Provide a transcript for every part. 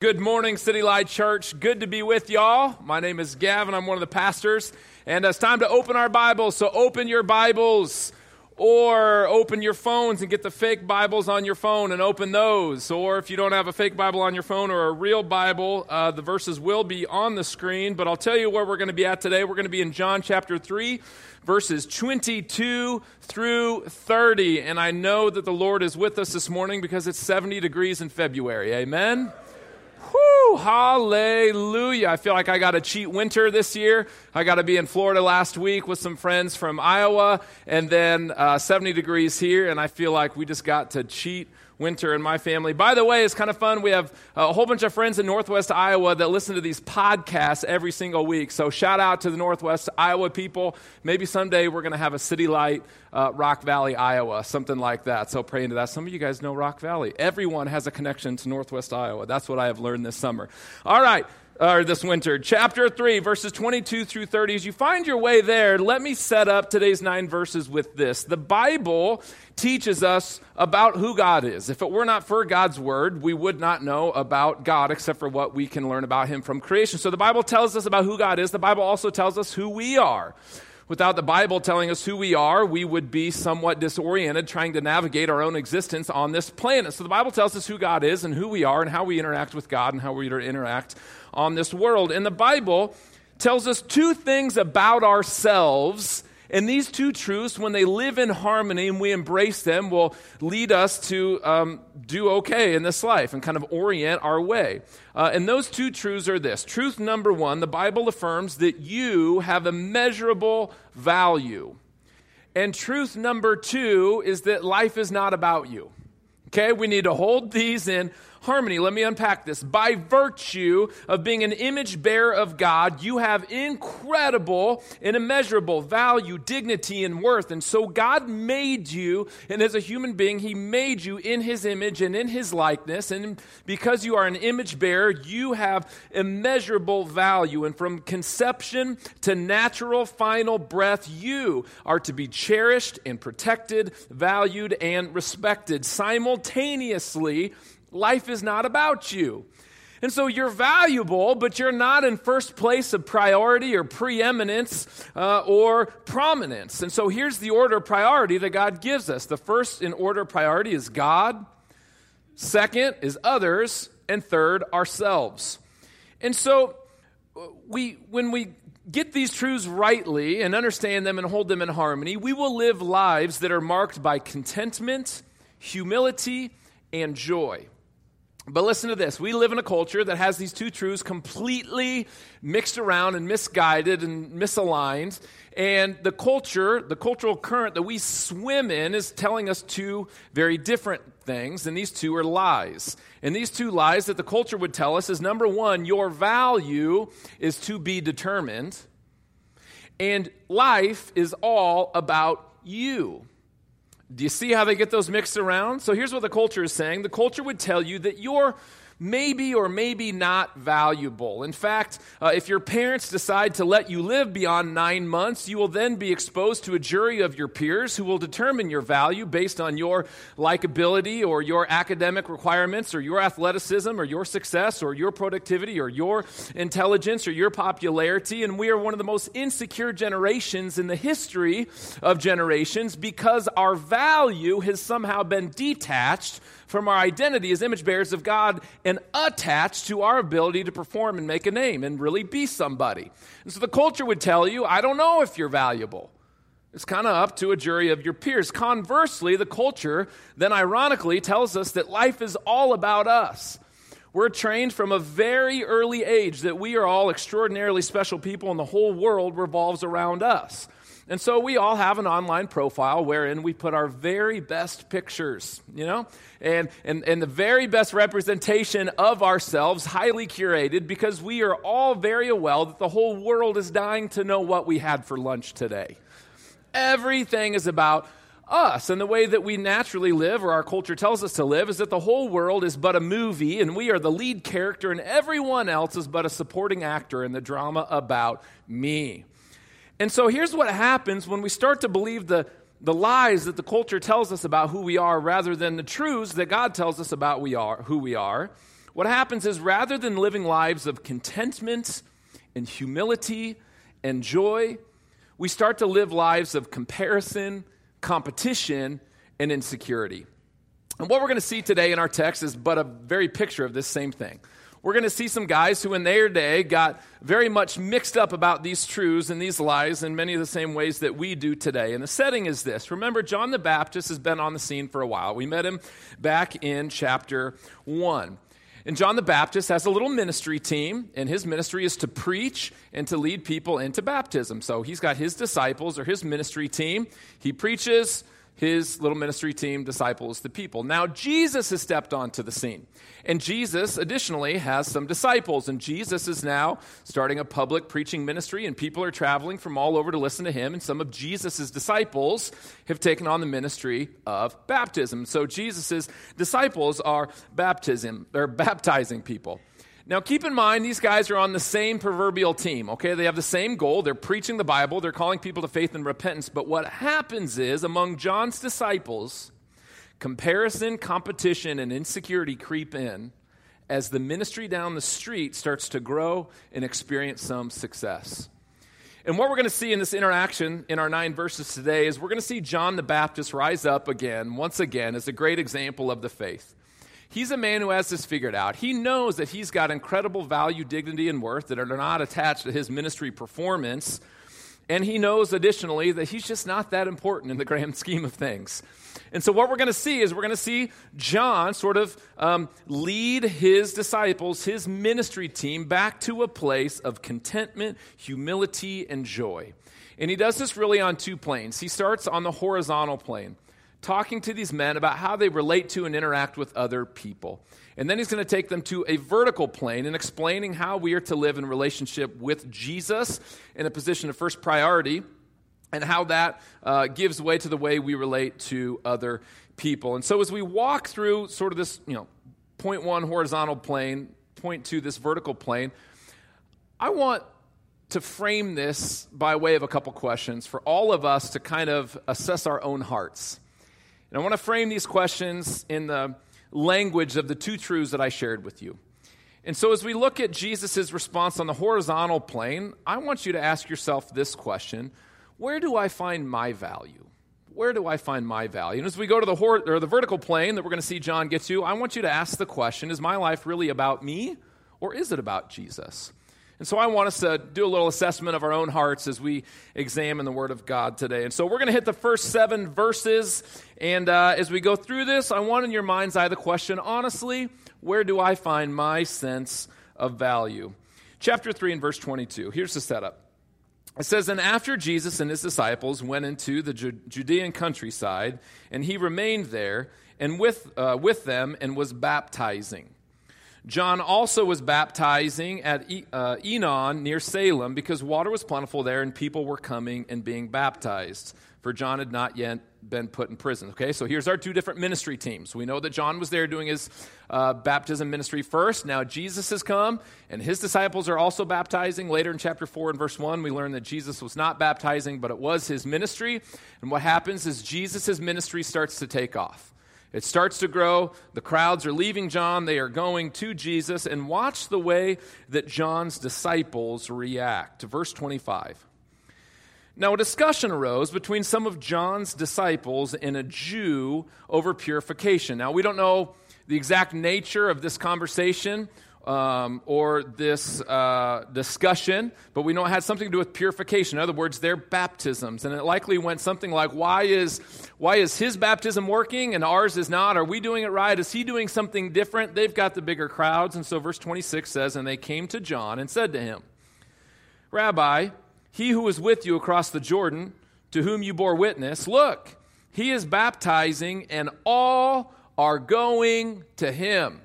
Good morning, City Light Church. Good to be with y'all. My name is Gavin. I'm one of the pastors. And it's time to open our Bibles. So open your Bibles or open your phones and get the fake Bibles on your phone and open those. Or if you don't have a fake Bible on your phone or a real Bible, the verses will be on the screen. But I'll tell you where we're going to be at today. We're going to be in John chapter 3. Verses 22 through 30. And I know that the Lord is with us this morning because it's 70 degrees in February. Amen? Whoo, hallelujah. I feel like I got to cheat winter this year. I got to be in Florida last week with some friends from Iowa, and then 70 degrees here, and I feel like we just got to cheat winter in my family. By the way, it's kind of fun. We have a whole bunch of friends in Northwest Iowa that listen to these podcasts every single week. So shout out to the Northwest Iowa people. Maybe someday we're going to have a City Light, Rock Valley, Iowa, something like that. So pray into that. Some of you guys know Rock Valley. Everyone has a connection to Northwest Iowa. That's what I have learned this summer. All right, or this winter. Chapter 3, verses 22 through 30. As you find your way there, let me set up today's 9 verses with this. The Bible teaches us about who God is. If it were not for God's word, we would not know about God except for what we can learn about him from creation. So the Bible tells us about who God is. The Bible also tells us who we are. Without the Bible telling us who we are, we would be somewhat disoriented trying to navigate our own existence on this planet. So the Bible tells us who God is and who we are and how we interact with God and how we interact on this world. And the Bible tells us two things about ourselves. And these two truths, when they live in harmony and we embrace them, will lead us to do okay in this life and kind of orient our way. And those two truths are this. Truth number one, the Bible affirms that you have a measurable value. And truth number two is that life is not about you. Okay, we need to hold these in harmony. Let me unpack this. By virtue of being an image bearer of God, you have incredible and immeasurable value, dignity, and worth. And so God made you, and as a human being, he made you in his image and in his likeness. And because you are an image bearer, you have immeasurable value. And from conception to natural final breath, you are to be cherished and protected, valued, and respected. Simultaneously, life is not about you. And so you're valuable, but you're not in first place of priority or preeminence or prominence. And so here's the order of priority that God gives us. The first in order of priority is God. Second is others. And third, ourselves. And so when we get these truths rightly and understand them and hold them in harmony, we will live lives that are marked by contentment, humility, and joy. But listen to this. We live in a culture that has these two truths completely mixed around and misguided and misaligned. And the culture, the cultural current that we swim in is telling us two very different things. And these two are lies. And these two lies that the culture would tell us is, number one, your value is to be determined. And life is all about you. Do you see how they get those mixed around? So here's what the culture is saying. The culture would tell you that you're maybe or maybe not valuable. In fact, if your parents decide to let you live beyond 9 months, you will then be exposed to a jury of your peers who will determine your value based on your likability or your academic requirements or your athleticism or your success or your productivity or your intelligence or your popularity. And we are one of the most insecure generations in the history of generations because our value has somehow been detached from our identity as image bearers of God and attached to our ability to perform and make a name and really be somebody. And so the culture would tell you, I don't know if you're valuable. It's kind of up to a jury of your peers. Conversely, the culture then ironically tells us that life is all about us. We're trained from a very early age that we are all extraordinarily special people and the whole world revolves around us. And so we all have an online profile wherein we put our very best pictures, you know, and the very best representation of ourselves, highly curated, because we are all very aware that the whole world is dying to know what we had for lunch today. Everything is about us, and the way that we naturally live, or our culture tells us to live, is that the whole world is but a movie, and we are the lead character, and everyone else is but a supporting actor in the drama about me. And so here's what happens when we start to believe the lies that the culture tells us about who we are rather than the truths that God tells us about who we are. What happens is rather than living lives of contentment and humility and joy, we start to live lives of comparison, competition, and insecurity. And what we're going to see today in our text is but a very picture of this same thing. We're going to see some guys who in their day got very much mixed up about these truths and these lies in many of the same ways that we do today. And the setting is this. Remember, John the Baptist has been on the scene for a while. We met him back in chapter 1. And John the Baptist has a little ministry team, and his ministry is to preach and to lead people into baptism. So he's got his disciples or his ministry team. He preaches. His little ministry team disciples the people. Now, Jesus has stepped onto the scene. And Jesus, additionally, has some disciples. And Jesus is now starting a public preaching ministry, and people are traveling from all over to listen to him. And some of Jesus' disciples have taken on the ministry of baptism. So Jesus' disciples are baptizing people. Now, keep in mind, these guys are on the same proverbial team, okay? They have the same goal. They're preaching the Bible. They're calling people to faith and repentance. But what happens is, among John's disciples, comparison, competition, and insecurity creep in as the ministry down the street starts to grow and experience some success. And what we're going to see in this interaction in our 9 verses today is we're going to see John the Baptist rise up again, once again, as a great example of the faith. He's a man who has this figured out. He knows that he's got incredible value, dignity, and worth that are not attached to his ministry performance. And he knows, additionally, that he's just not that important in the grand scheme of things. And so what we're going to see is we're going to see John sort of lead his disciples, his ministry team, back to a place of contentment, humility, and joy. And he does this really on 2 planes. He starts on the horizontal plane, talking to these men about how they relate to and interact with other people. And then he's going to take them to a vertical plane and explaining how we are to live in relationship with Jesus in a position of first priority and how that gives way to the way we relate to other people. And so as we walk through sort of this, point 1 horizontal plane, point 2 this vertical plane, I want to frame this by way of a couple questions for all of us to kind of assess our own hearts. And I want to frame these questions in the language of the 2 truths that I shared with you. And so as we look at Jesus' response on the horizontal plane, I want you to ask yourself this question: where do I find my value? Where do I find my value? And as we go to the vertical plane that we're going to see John get to, I want you to ask the question, is my life really about me or is it about Jesus? And so I want us to do a little assessment of our own hearts as we examine the Word of God today. And so we're going to hit the first 7 verses. And as we go through this, I want in your mind's eye the question, honestly, where do I find my sense of value? Chapter 3 and verse 22. Here's the setup. It says, "And after Jesus and his disciples went into the Judean countryside, and he remained there and with them and was baptizing. John also was baptizing at Enon near Salem because water was plentiful there and people were coming and being baptized, for John had not yet been put in prison." Okay, so here's our 2 different ministry teams. We know that John was there doing his baptism ministry first. Now Jesus has come and his disciples are also baptizing. Later in chapter 4 and verse 1, we learn that Jesus was not baptizing, but it was his ministry. And what happens is Jesus' ministry starts to take off. It starts to grow. The crowds are leaving John. They are going to Jesus. And watch the way that John's disciples react. Verse 25. "Now a discussion arose between some of John's disciples and a Jew over purification." Now we don't know the exact nature of this conversation or this discussion, but we know it had something to do with purification. In other words, their baptisms. And it likely went something like, why is his baptism working and ours is not? Are we doing it right? Is he doing something different? They've got the bigger crowds. And so verse 26 says, "And they came to John and said to him, 'Rabbi, he who was with you across the Jordan, to whom you bore witness, look, he is baptizing and all are going to him.'"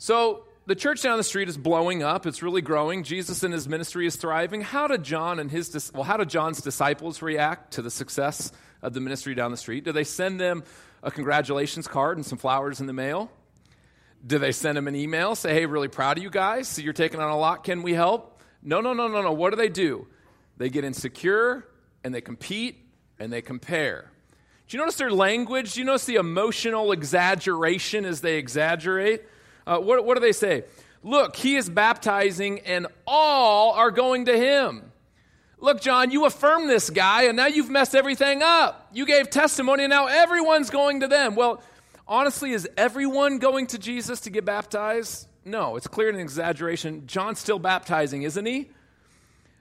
So the church down the street is blowing up. It's really growing. Jesus and his ministry is thriving. How do John's disciples react to the success of the ministry down the street? Do they send them a congratulations card and some flowers in the mail? Do they send them an email, say, "Hey, really proud of you guys. So you're taking on a lot. Can we help?" No. What do? They get insecure and they compete and they compare. Do you notice their language? Do you notice the emotional exaggeration as they exaggerate? What do they say? Look, he is baptizing and all are going to him. Look, John, you affirmed this guy and now you've messed everything up. You gave testimony and now everyone's going to them. Well, honestly, is everyone going to Jesus to get baptized? No, it's clear an exaggeration. John's still baptizing, isn't he?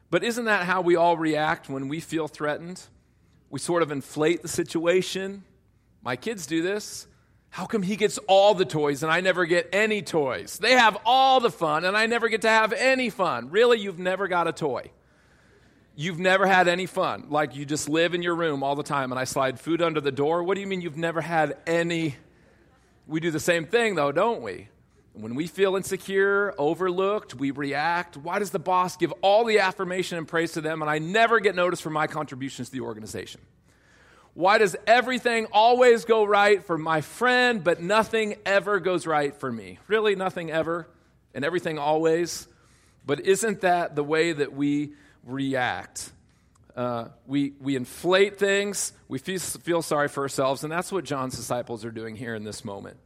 But isn't that how we all react when we feel threatened? We sort of inflate the situation. My kids do this. How come he gets all the toys and I never get any toys? They have all the fun and I never get to have any fun. Really, you've never got a toy. You've never had any fun. Like you just live in your room all the time and I slide food under the door. What do you mean you've never had any? We do the same thing though, don't we? When we feel insecure, overlooked, we react. Why does the boss give all the affirmation and praise to them and I never get noticed for my contributions to the organization? Why does everything always go right for my friend, but nothing ever goes right for me? Really, nothing ever and everything always? But isn't that the way that we react? We inflate things, we feel sorry for ourselves, and that's what John's disciples are doing here in this moment.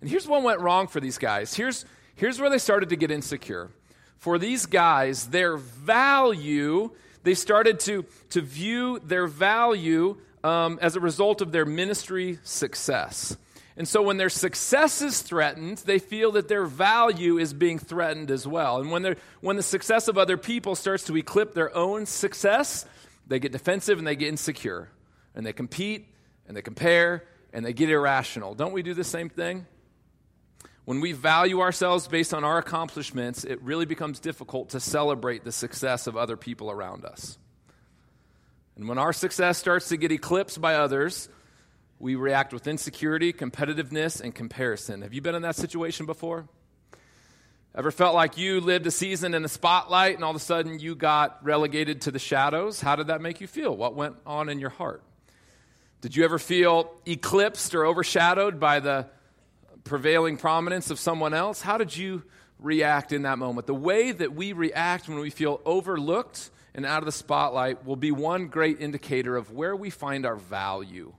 And here's what went wrong for these guys. Here's where they started to get insecure. For these guys, their value, they started to view their value as a result of their ministry success. And so when their success is threatened, they feel that their value is being threatened as well. And when the success of other people starts to eclipse their own success, they get defensive and they get insecure. And they compete and they compare and they get irrational. Don't we do the same thing? When we value ourselves based on our accomplishments, it really becomes difficult to celebrate the success of other people around us. And when our success starts to get eclipsed by others, we react with insecurity, competitiveness, and comparison. Have you been in that situation before? Ever felt like you lived a season in the spotlight and all of a sudden you got relegated to the shadows? How did that make you feel? What went on in your heart? Did you ever feel eclipsed or overshadowed by the prevailing prominence of someone else? How did you react in that moment? The way that we react when we feel overlooked and out of the spotlight will be one great indicator of where we find our value.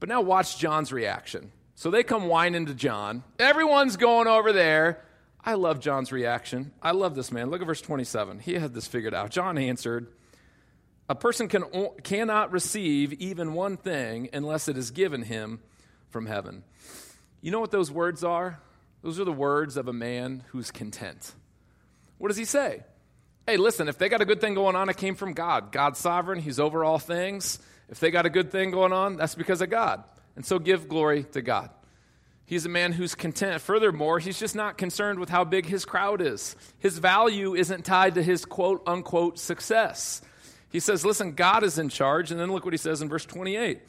But now watch John's reaction. So they come whining to John. Everyone's going over there. I love John's reaction. I love this man. Look at verse 27. He had this figured out. John answered, "A person cannot receive even one thing unless it is given him from heaven." You know what those words are? Those are the words of a man who's content. What does he say? Hey, listen, if they got a good thing going on, it came from God. God's sovereign. He's over all things. If they got a good thing going on, that's because of God. And so give glory to God. He's a man who's content. Furthermore, he's just not concerned with how big his crowd is. His value isn't tied to his quote unquote success. He says, listen, God is in charge. And then look what he says in verse 28.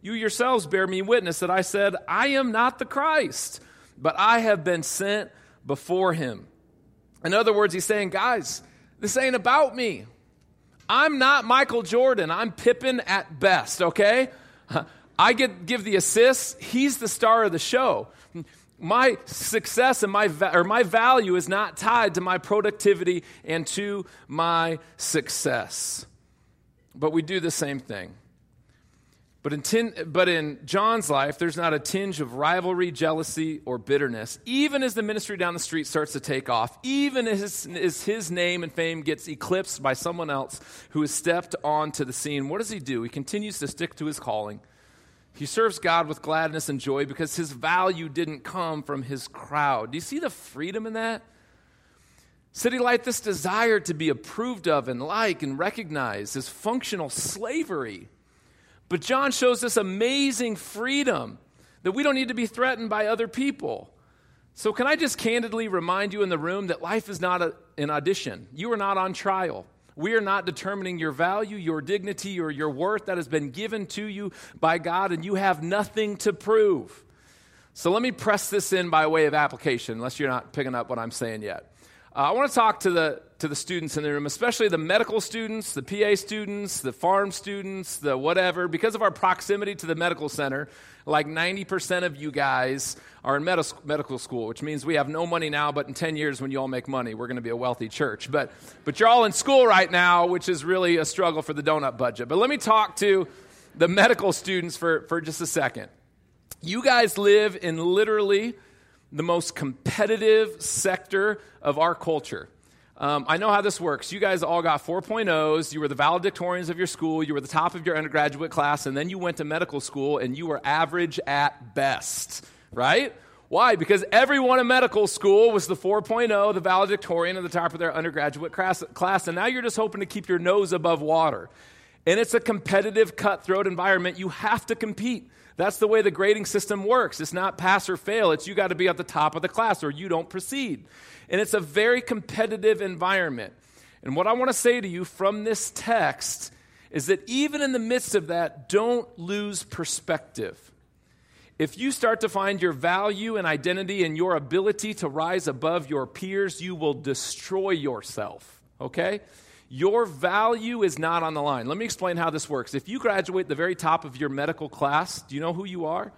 "You yourselves bear me witness that I said, I am not the Christ, but I have been sent before him." In other words, he's saying, guys, this ain't about me. I'm not Michael Jordan. I'm Pippen at best, okay? I give the assists. He's the star of the show. My success and my value is not tied to my productivity and to my success. But we do the same thing. But in John's life, there's not a tinge of rivalry, jealousy, or bitterness. Even as the ministry down the street starts to take off, even as his name and fame gets eclipsed by someone else who has stepped onto the scene, what does he do? He continues to stick to his calling. He serves God with gladness and joy because his value didn't come from his crowd. Do you see the freedom in that? City Light, this desire to be approved of and liked and recognized is functional slavery. But John shows this amazing freedom that we don't need to be threatened by other people. So can I just candidly remind you in the room that life is not an audition. You are not on trial. We are not determining your value, your dignity, or your worth that has been given to you by God, and you have nothing to prove. So let me press this in by way of application, unless you're not picking up what I'm saying yet. I want to talk to the students in the room, especially the medical students, the PA students, the farm students, the whatever. Because of our proximity to the medical center, like 90% of you guys are in medical school, which means we have no money now, but in 10 years when you all make money, we're going to be a wealthy church. But you're all in school right now, which is really a struggle for the donut budget. But let me talk to the medical students for just a second. You guys live in literally the most competitive sector of our culture. I know how this works. You guys all got 4.0s. You were the valedictorians of your school. You were the top of your undergraduate class, and then you went to medical school, and you were average at best, right? Why? Because everyone in medical school was the 4.0, the valedictorian, at the top of their undergraduate class, and now you're just hoping to keep your nose above water. And it's a competitive, cutthroat environment. You have to compete. That's the way the grading system works. It's not pass or fail. It's you got to be at the top of the class or you don't proceed. And it's a very competitive environment. And what I want to say to you from this text is that even in the midst of that, don't lose perspective. If you start to find your value and identity and your ability to rise above your peers, you will destroy yourself, okay? Your value is not on the line. Let me explain how this works. If you graduate the very top of your medical class, do you know who you are?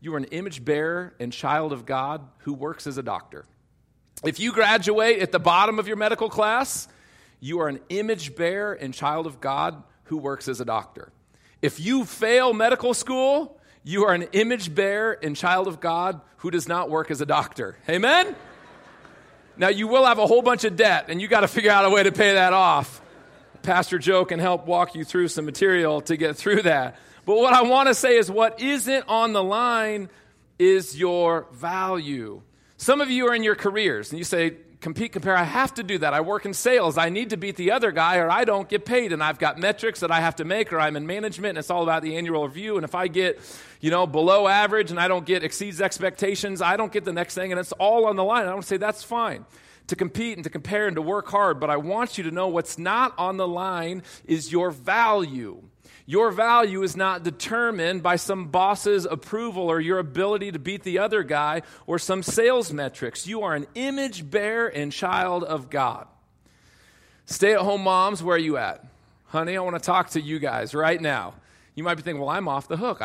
You are an image bearer and child of God who works as a doctor. If you graduate at the bottom of your medical class, you are an image bearer and child of God who works as a doctor. If you fail medical school, you are an image bearer and child of God who does not work as a doctor. Amen? Now, you will have a whole bunch of debt, and you got to figure out a way to pay that off. Pastor Joe can help walk you through some material to get through that. But what I want to say is what isn't on the line is your value. Some of you are in your careers, and you say, compete, compare. I have to do that. I work in sales. I need to beat the other guy, or I don't get paid, and I've got metrics that I have to make, or I'm in management, and it's all about the annual review, and if I get, below average, and I don't get exceeds expectations, I don't get the next thing, and it's all on the line. I don't say that's fine to compete and to compare and to work hard, but I want you to know what's not on the line is your value. Your value is not determined by some boss's approval or your ability to beat the other guy or some sales metrics. You are an image bearer and child of God. Stay-at-home moms, where are you at? Honey, I want to talk to you guys right now. You might be thinking, well, I'm off the hook.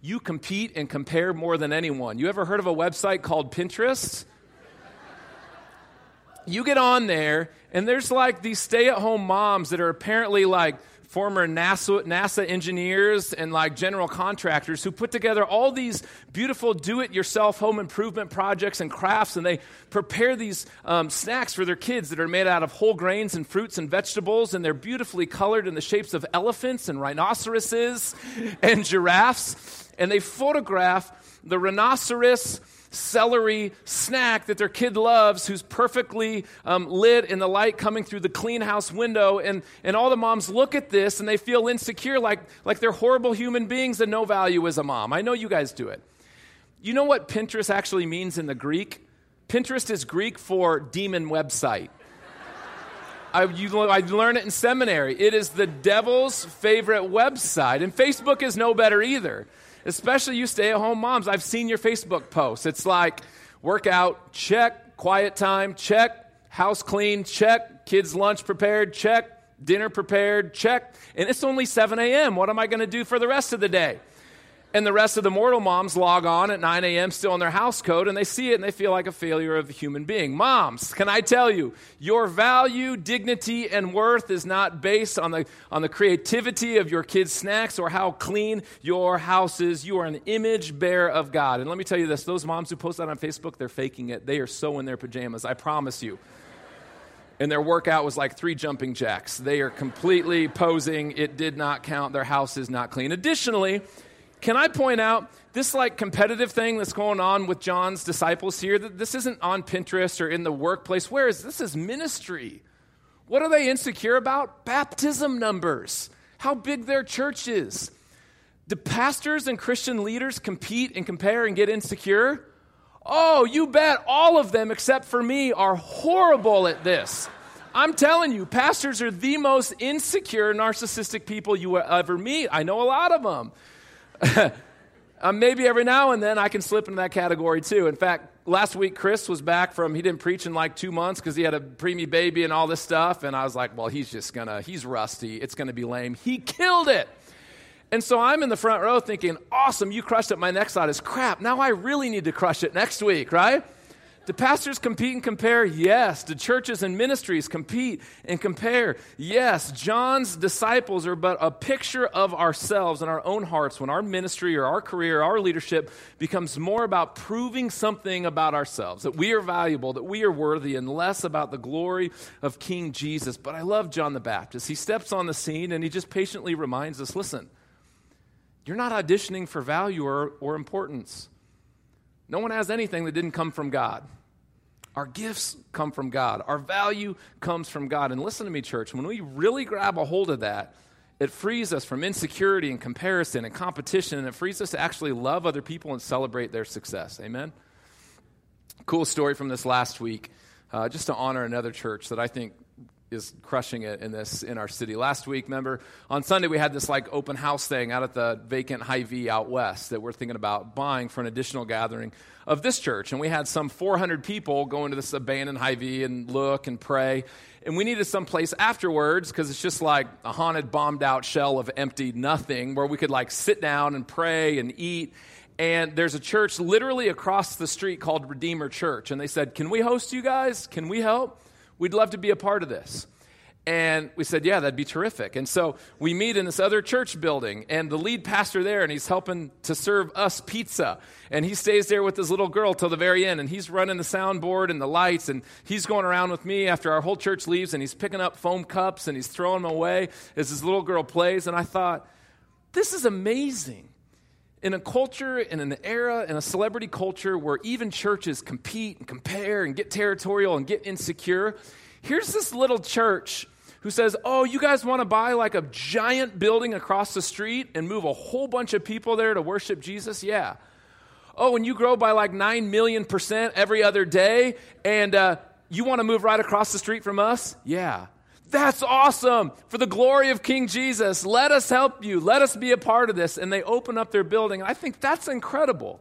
You compete and compare more than anyone. You ever heard of a website called Pinterest? You get on there, and there's like these stay-at-home moms that are apparently like former NASA engineers and like general contractors who put together all these beautiful do-it-yourself home improvement projects and crafts, and they prepare these snacks for their kids that are made out of whole grains and fruits and vegetables, and they're beautifully colored in the shapes of elephants and rhinoceroses and giraffes, and they photograph the rhinoceros celery snack that their kid loves, who's perfectly lit in the light coming through the clean house window, and all the moms look at this and they feel insecure, like they're horrible human beings and no value as a mom. I know you guys do it. You know what Pinterest actually means in the Greek? Pinterest is Greek for demon website. I learned it in seminary. It is the devil's favorite website, and Facebook is no better either. Especially you stay-at-home moms. I've seen your Facebook posts. It's like workout, check, quiet time, check, house clean, check, kids' lunch prepared, check, dinner prepared, check. And it's only 7 a.m. What am I going to do for the rest of the day? And the rest of the mortal moms log on at 9 a.m. still in their house code, and they see it, and they feel like a failure of a human being. Moms, can I tell you, your value, dignity, and worth is not based on the creativity of your kids' snacks or how clean your house is. You are an image bearer of God. And let me tell you this, those moms who post that on Facebook, they're faking it. They are so in their pajamas, I promise you. And their workout was like 3 jumping jacks. They are completely posing. It did not count. Their house is not clean. Additionally, can I point out this like competitive thing that's going on with John's disciples here? That this isn't on Pinterest or in the workplace. Where is this? Is ministry. What are they insecure about? Baptism numbers. How big their church is. Do pastors and Christian leaders compete and compare and get insecure? Oh, you bet all of them except for me are horrible at this. I'm telling you, pastors are the most insecure, narcissistic people you will ever meet. I know a lot of them. Maybe every now and then I can slip into that category too. In fact, last week Chris was back he didn't preach in like 2 months because he had a preemie baby and all this stuff. And I was like, well, he's rusty. It's going to be lame. He killed it. And so I'm in the front row thinking, awesome, you crushed it. My next thought is, crap, now I really need to crush it next week, right? Do pastors compete and compare? Yes. Do churches and ministries compete and compare? Yes. John's disciples are but a picture of ourselves and our own hearts when our ministry or our career, our leadership becomes more about proving something about ourselves, that we are valuable, that we are worthy, and less about the glory of King Jesus. But I love John the Baptist. He steps on the scene and he just patiently reminds us, listen, you're not auditioning for value or importance. No one has anything that didn't come from God. Our gifts come from God. Our value comes from God. And listen to me, church, when we really grab a hold of that, it frees us from insecurity and comparison and competition, and it frees us to actually love other people and celebrate their success. Amen? Cool story from this last week, just to honor another church that I think is crushing it in our city. Last week, remember, on Sunday we had this like open house thing out at the vacant Hy-Vee out west that we're thinking about buying for an additional gathering of this church. And we had some 400 people go into this abandoned Hy-Vee and look and pray. And we needed some place afterwards because it's just like a haunted, bombed out shell of empty nothing where we could like sit down and pray and eat. And there's a church literally across the street called Redeemer Church. And they said, can we host you guys? Can we help? We'd love to be a part of this. And we said, yeah, that'd be terrific. And so we meet in this other church building, and the lead pastor there, and he's helping to serve us pizza. And he stays there with his little girl till the very end, and he's running the soundboard and the lights, and he's going around with me after our whole church leaves, and he's picking up foam cups, and he's throwing them away as his little girl plays. And I thought, this is amazing. In a culture, in an era, in a celebrity culture where even churches compete and compare and get territorial and get insecure, here's this little church who says, oh, you guys want to buy like a giant building across the street and move a whole bunch of people there to worship Jesus? Yeah. Oh, and you grow by like 9 million% every other day, and you want to move right across the street from us? Yeah. That's awesome. For the glory of King Jesus, let us help you. Let us be a part of this. And they open up their building. I think that's incredible.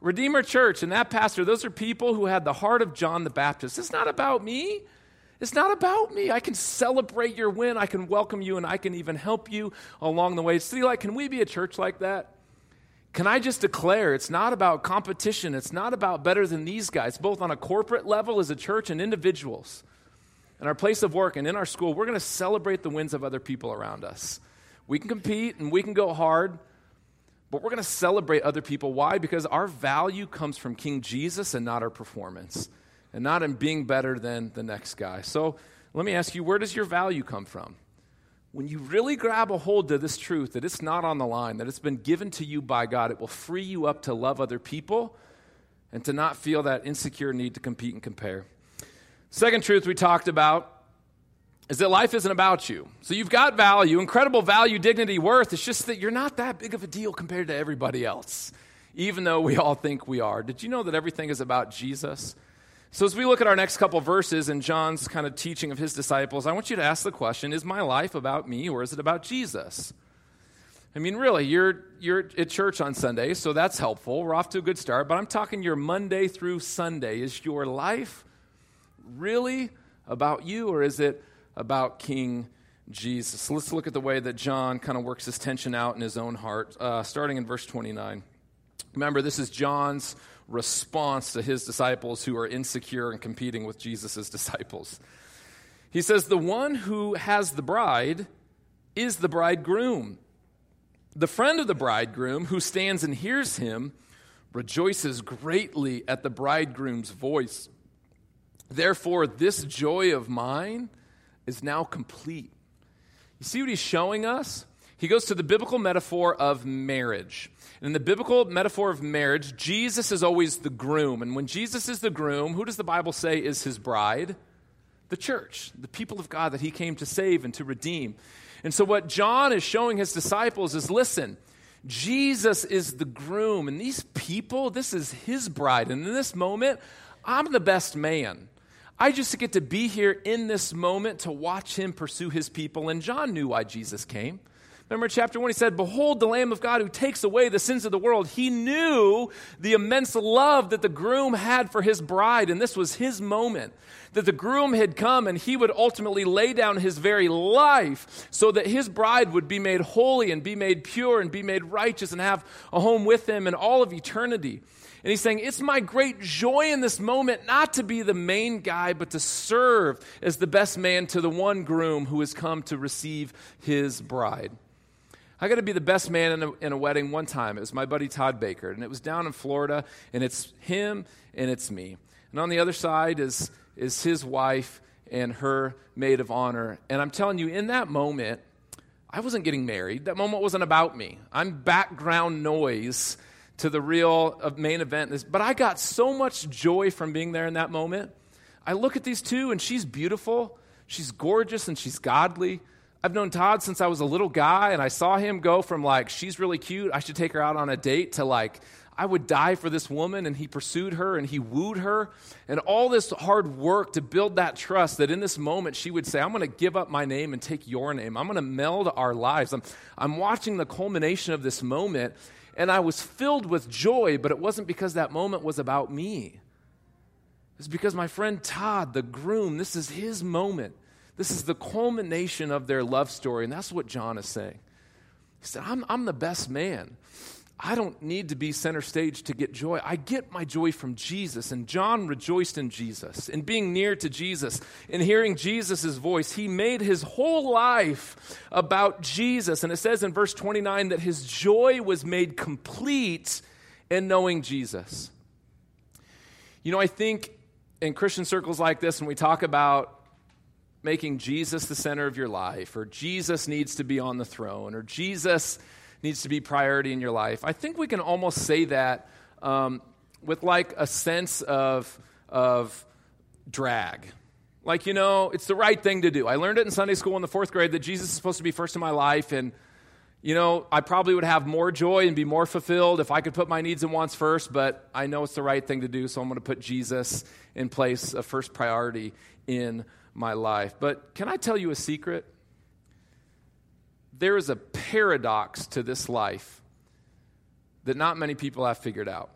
Redeemer Church and that pastor, those are people who had the heart of John the Baptist. It's not about me. It's not about me. I can celebrate your win. I can welcome you, and I can even help you along the way. City Light, can we be a church like that? Can I just declare it's not about competition. It's not about better than these guys, both on a corporate level as a church and individuals. In our place of work and in our school, we're going to celebrate the wins of other people around us. We can compete and we can go hard, but we're going to celebrate other people. Why? Because our value comes from King Jesus and not our performance, and not in being better than the next guy. So let me ask you, where does your value come from? When you really grab a hold of this truth, that it's not on the line, that it's been given to you by God, it will free you up to love other people and to not feel that insecure need to compete and compare. Second truth we talked about is that life isn't about you. So you've got value, incredible value, dignity, worth. It's just that you're not that big of a deal compared to everybody else, even though we all think we are. Did you know that everything is about Jesus? So as we look at our next couple verses in John's kind of teaching of his disciples, I want you to ask the question, is my life about me or is it about Jesus? I mean, really, you're at church on Sunday, so that's helpful. We're off to a good start, but I'm talking your Monday through Sunday. Is your life really about you, or is it about King Jesus? So let's look at the way that John kind of works this tension out in his own heart, starting in verse 29. Remember, this is John's response to his disciples who are insecure and competing with Jesus' disciples. He says, the one who has the bride is the bridegroom. The friend of the bridegroom who stands and hears him rejoices greatly at the bridegroom's voice. Therefore, this joy of mine is now complete. You see what he's showing us? He goes to the biblical metaphor of marriage. And in the biblical metaphor of marriage, Jesus is always the groom. And when Jesus is the groom, who does the Bible say is his bride? The church, the people of God that he came to save and to redeem. And so what John is showing his disciples is, listen, Jesus is the groom. And these people, this is his bride. And in this moment, I'm the best man. I just get to be here in this moment to watch him pursue his people. And John knew why Jesus came. Remember chapter 1, he said, behold the Lamb of God who takes away the sins of the world. He knew the immense love that the groom had for his bride, and this was his moment, that the groom had come and he would ultimately lay down his very life so that his bride would be made holy and be made pure and be made righteous and have a home with him in all of eternity. And he's saying, it's my great joy in this moment not to be the main guy, but to serve as the best man to the one groom who has come to receive his bride. I got to be the best man in a wedding one time. It was my buddy Todd Baker, and it was down in Florida, and it's him and it's me. And on the other side is his wife and her maid of honor. And I'm telling you, in that moment, I wasn't getting married. That moment wasn't about me. I'm background noise to the real main event. But I got so much joy from being there in that moment. I look at these two, and she's beautiful. She's gorgeous, and she's godly. I've known Todd since I was a little guy, and I saw him go from, like, she's really cute, I should take her out on a date, to, like, I would die for this woman, and he pursued her, and he wooed her, and all this hard work to build that trust that in this moment she would say, I'm going to give up my name and take your name. I'm going to meld our lives. I'm watching the culmination of this moment, and I was filled with joy, but it wasn't because that moment was about me. It's because my friend Todd, the groom, this is his moment. This is the culmination of their love story, and that's what John is saying. He said, I'm the best man. I don't need to be center stage to get joy. I get my joy from Jesus. And John rejoiced in Jesus. In being near to Jesus, in hearing Jesus' voice, he made his whole life about Jesus. And it says in verse 29 that his joy was made complete in knowing Jesus. You know, I think in Christian circles like this, when we talk about making Jesus the center of your life, or Jesus needs to be on the throne, or Jesus needs to be priority in your life, I think we can almost say that with like a sense of drag. Like, you know, it's the right thing to do. I learned it in Sunday school in the fourth grade that Jesus is supposed to be first in my life, and, you know, I probably would have more joy and be more fulfilled if I could put my needs and wants first, but I know it's the right thing to do, so I'm going to put Jesus in place of first priority in my life. But can I tell you a secret? There is a paradox to this life that not many people have figured out.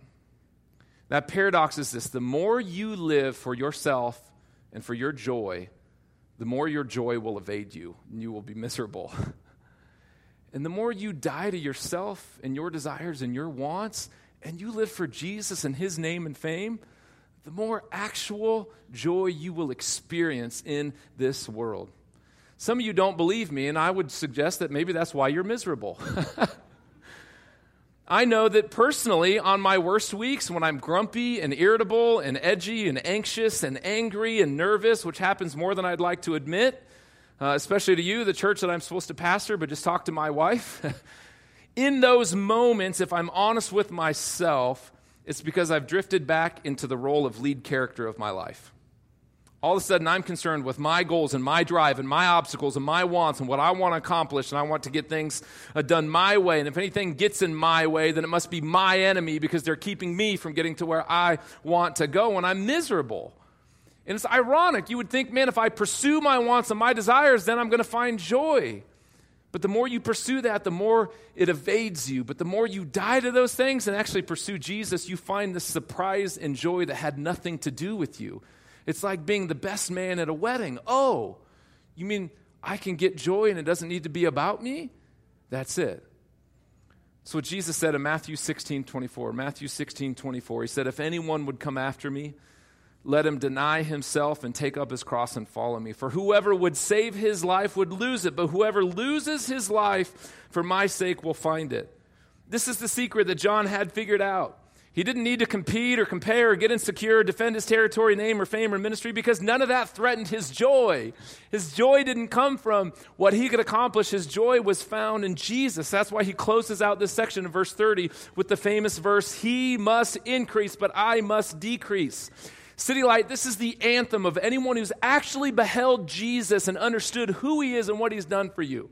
That paradox is this: the more you live for yourself and for your joy, the more your joy will evade you and you will be miserable. And the more you die to yourself and your desires and your wants, and you live for Jesus and his name and fame, the more actual joy you will experience in this world. Some of you don't believe me, and I would suggest that maybe that's why you're miserable. I know that personally, on my worst weeks, when I'm grumpy and irritable and edgy and anxious and angry and nervous, which happens more than I'd like to admit, especially to you, the church that I'm supposed to pastor, but just talk to my wife. In those moments, if I'm honest with myself, it's because I've drifted back into the role of lead character of my life. All of a sudden, I'm concerned with my goals and my drive and my obstacles and my wants and what I want to accomplish, and I want to get things done my way. And if anything gets in my way, then it must be my enemy because they're keeping me from getting to where I want to go, and I'm miserable. And it's ironic. You would think, man, if I pursue my wants and my desires, then I'm going to find joy. But the more you pursue that, the more it evades you. But the more you die to those things and actually pursue Jesus, you find this surprise and joy that had nothing to do with you. It's like being the best man at a wedding. Oh, you mean I can get joy and it doesn't need to be about me? That's it. That's what Jesus said in Matthew 16:24. Matthew 16:24, he said, if anyone would come after me, let him deny himself and take up his cross and follow me. For whoever would save his life would lose it, but whoever loses his life for my sake will find it. This is the secret that John had figured out. He didn't need to compete or compare or get insecure or defend his territory, name, or fame, or ministry because none of that threatened his joy. His joy didn't come from what he could accomplish. His joy was found in Jesus. That's why he closes out this section in verse 30 with the famous verse, he must increase, but I must decrease. City Light, this is the anthem of anyone who's actually beheld Jesus and understood who he is and what he's done for you.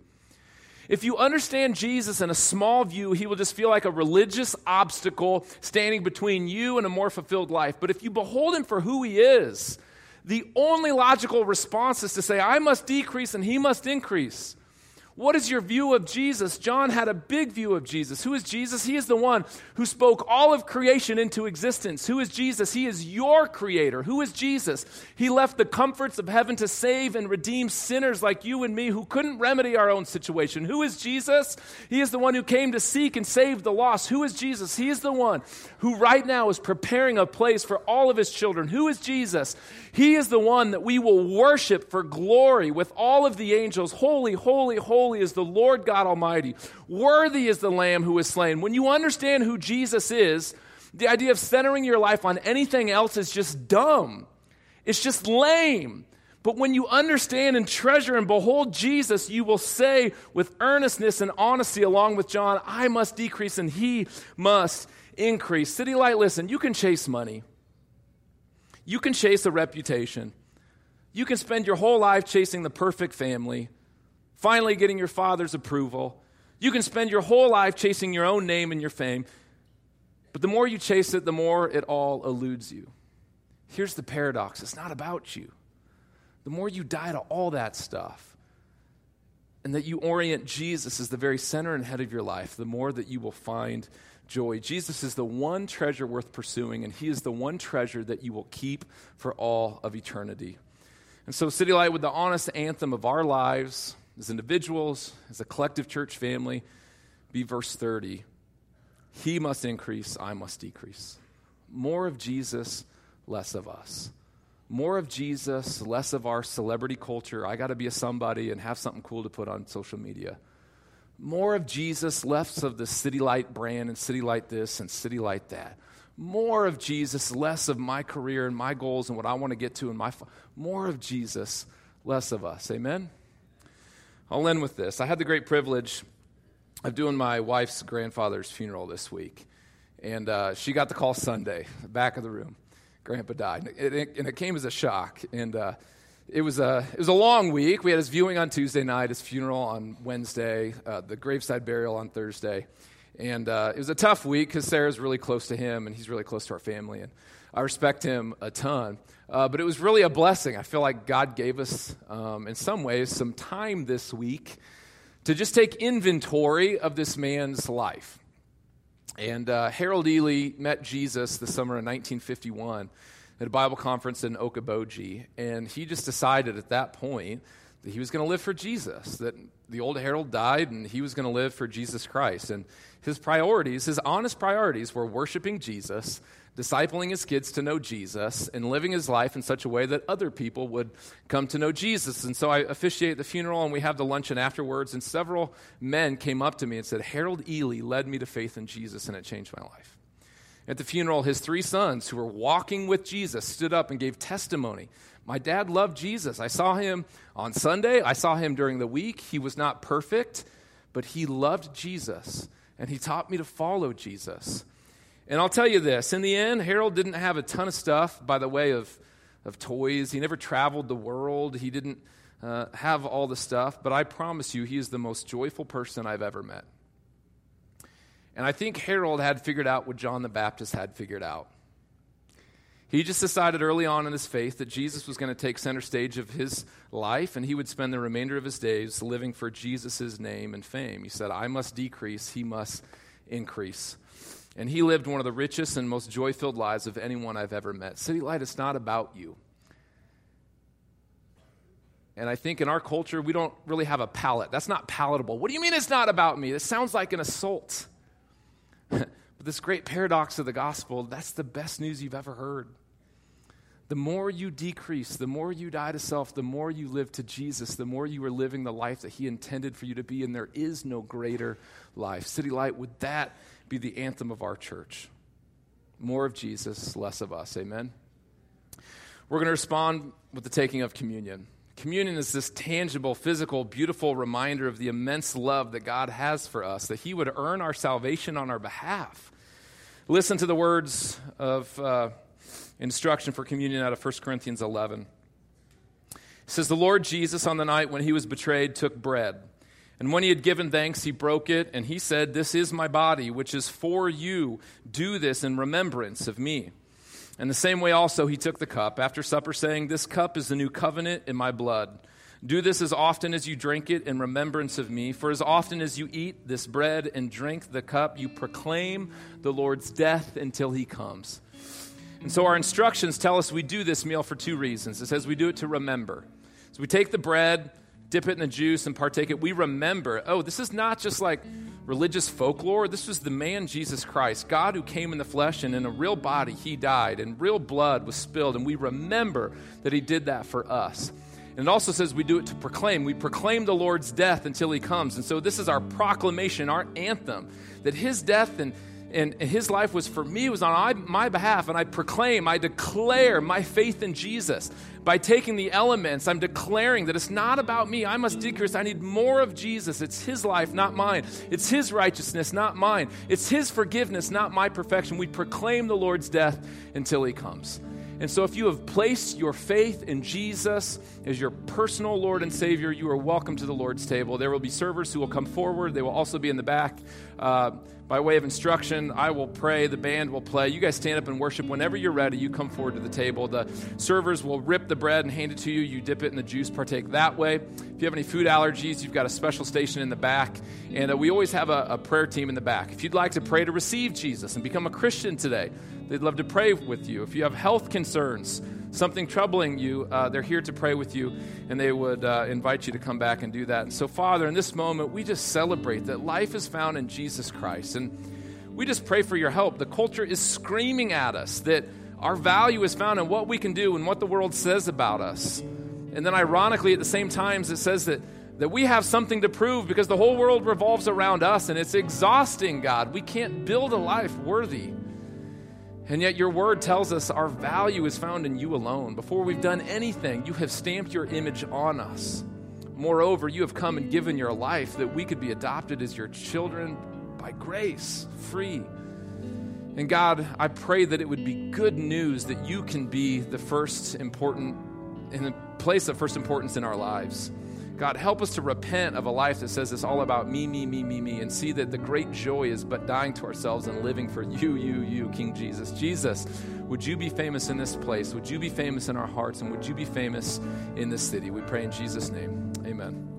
If you understand Jesus in a small view, he will just feel like a religious obstacle standing between you and a more fulfilled life. But if you behold him for who he is, the only logical response is to say, I must decrease and he must increase. What is your view of Jesus? John had a big view of Jesus. Who is Jesus? He is the one who spoke all of creation into existence. Who is Jesus? He is your creator. Who is Jesus? He left the comforts of heaven to save and redeem sinners like you and me who couldn't remedy our own situation. Who is Jesus? He is the one who came to seek and save the lost. Who is Jesus? He is the one who right now is preparing a place for all of his children. Who is Jesus? He is the one that we will worship for glory with all of the angels. Holy, holy, holy. Holy is the Lord God Almighty. Worthy is the Lamb who is slain. When you understand who Jesus is, the idea of centering your life on anything else is just dumb. It's just lame. But when you understand and treasure and behold Jesus, you will say with earnestness and honesty along with John, I must decrease and he must increase. City Light, listen, you can chase money. You can chase a reputation. You can spend your whole life chasing the perfect family. Finally getting your father's approval. You can spend your whole life chasing your own name and your fame. But the more you chase it, the more it all eludes you. Here's the paradox. It's not about you. The more you die to all that stuff and that you orient Jesus as the very center and head of your life, the more that you will find joy. Jesus is the one treasure worth pursuing, and he is the one treasure that you will keep for all of eternity. And so City Light, with the honest anthem of our lives, as individuals, as a collective church family, be verse 30. He must increase, I must decrease. More of Jesus, less of us. More of Jesus, less of our celebrity culture. I got to be a somebody and have something cool to put on social media. More of Jesus, less of the City Light brand and City Light this and City Light that. More of Jesus, less of my career and my goals and what I want to get to and my more of Jesus, less of us. Amen? I'll end with this. I had the great privilege of doing my wife's grandfather's funeral this week. And she got the call Sunday, back of the room. Grandpa died. And it came as a shock. And it was a long week. We had his viewing on Tuesday night, his funeral on Wednesday, the graveside burial on Thursday. And it was a tough week because Sarah's really close to him and he's really close to our family. And I respect him a ton. But it was really a blessing. I feel like God gave us, in some ways, some time this week to just take inventory of this man's life. And Harold Ely met Jesus the summer of 1951 at a Bible conference in Okoboji. And he just decided at that point that he was going to live for Jesus, that the old Harold died and he was going to live for Jesus Christ. And his priorities, his honest priorities, were worshiping Jesus, discipling his kids to know Jesus, and living his life in such a way that other people would come to know Jesus. And so I officiate the funeral, and we have the luncheon afterwards, and several men came up to me and said, Harold Ely led me to faith in Jesus, and it changed my life. At the funeral, his three sons, who were walking with Jesus, stood up and gave testimony. My dad loved Jesus. I saw him on Sunday. I saw him during the week. He was not perfect, but he loved Jesus, and he taught me to follow Jesus. And I'll tell you this, in the end, Harold didn't have a ton of stuff by the way of toys. He never traveled the world. He didn't have all the stuff, but I promise you, he is the most joyful person I've ever met. And I think Harold had figured out what John the Baptist had figured out. He just decided early on in his faith that Jesus was going to take center stage of his life, and he would spend the remainder of his days living for Jesus' name and fame. He said, I must decrease, he must increase. And he lived one of the richest and most joy-filled lives of anyone I've ever met. City Light, it's not about you. And I think in our culture, we don't really have a palate. That's not palatable. What do you mean it's not about me? That sounds like an assault. But this great paradox of the gospel, that's the best news you've ever heard. The more you decrease, the more you die to self, the more you live to Jesus, the more you are living the life that he intended for you to be, and there is no greater life. City Light, would that be the anthem of our church? More of Jesus, less of us. Amen? We're going to respond with the taking of communion. Communion is this tangible, physical, beautiful reminder of the immense love that God has for us, that he would earn our salvation on our behalf. Listen to the words of instruction for communion out of 1 Corinthians 11. It says, the Lord Jesus, on the night when he was betrayed, took bread. And when he had given thanks, he broke it, and he said, this is my body, which is for you. Do this in remembrance of me. In the same way also he took the cup after supper, saying, "This cup is the new covenant in my blood. Do this as often as you drink it in remembrance of me. For as often as you eat this bread and drink the cup, you proclaim the Lord's death until he comes." And so our instructions tell us we do this meal for two reasons. It says we do it to remember. So we take the bread, dip it in the juice, and partake it. We remember, oh, this is not just like religious folklore. This was the man Jesus Christ, God who came in the flesh, and in a real body he died, and real blood was spilled, and we remember that he did that for us. And it also says we do it to proclaim. We proclaim the Lord's death until he comes. And so this is our proclamation, our anthem, that his death and his life was for me, was on my behalf. And I proclaim, I declare my faith in Jesus. By taking the elements, I'm declaring that it's not about me. I must decrease. I need more of Jesus. It's his life, not mine. It's his righteousness, not mine. It's his forgiveness, not my perfection. We proclaim the Lord's death until he comes. And so if you have placed your faith in Jesus as your personal Lord and Savior, you are welcome to the Lord's table. There will be servers who will come forward. They will also be in the back. By way of instruction, I will pray. The band will play. You guys stand up and worship. Whenever you're ready, you come forward to the table. The servers will rip the bread and hand it to you. You dip it in the juice, partake that way. If you have any food allergies, you've got a special station in the back. And we always have a prayer team in the back. If you'd like to pray to receive Jesus and become a Christian today, they'd love to pray with you. If you have health concerns, something troubling you, they're here to pray with you, and they would invite you to come back and do that. And so, Father, in this moment, we just celebrate that life is found in Jesus Christ, and we just pray for your help. The culture is screaming at us that our value is found in what we can do and what the world says about us. And then ironically, at the same time, it says that we have something to prove because the whole world revolves around us, and it's exhausting, God. We can't build a life worthy. And yet your word tells us our value is found in you alone. Before we've done anything, you have stamped your image on us. Moreover, you have come and given your life that we could be adopted as your children by grace, free. And God, I pray that it would be good news that you can be in the place of first importance in our lives. God, help us to repent of a life that says it's all about me, me, me, me, me, and see that the great joy is but dying to ourselves and living for you, you, you, King Jesus. Jesus, would you be famous in this place? Would you be famous in our hearts? And would you be famous in this city? We pray in Jesus' name. Amen.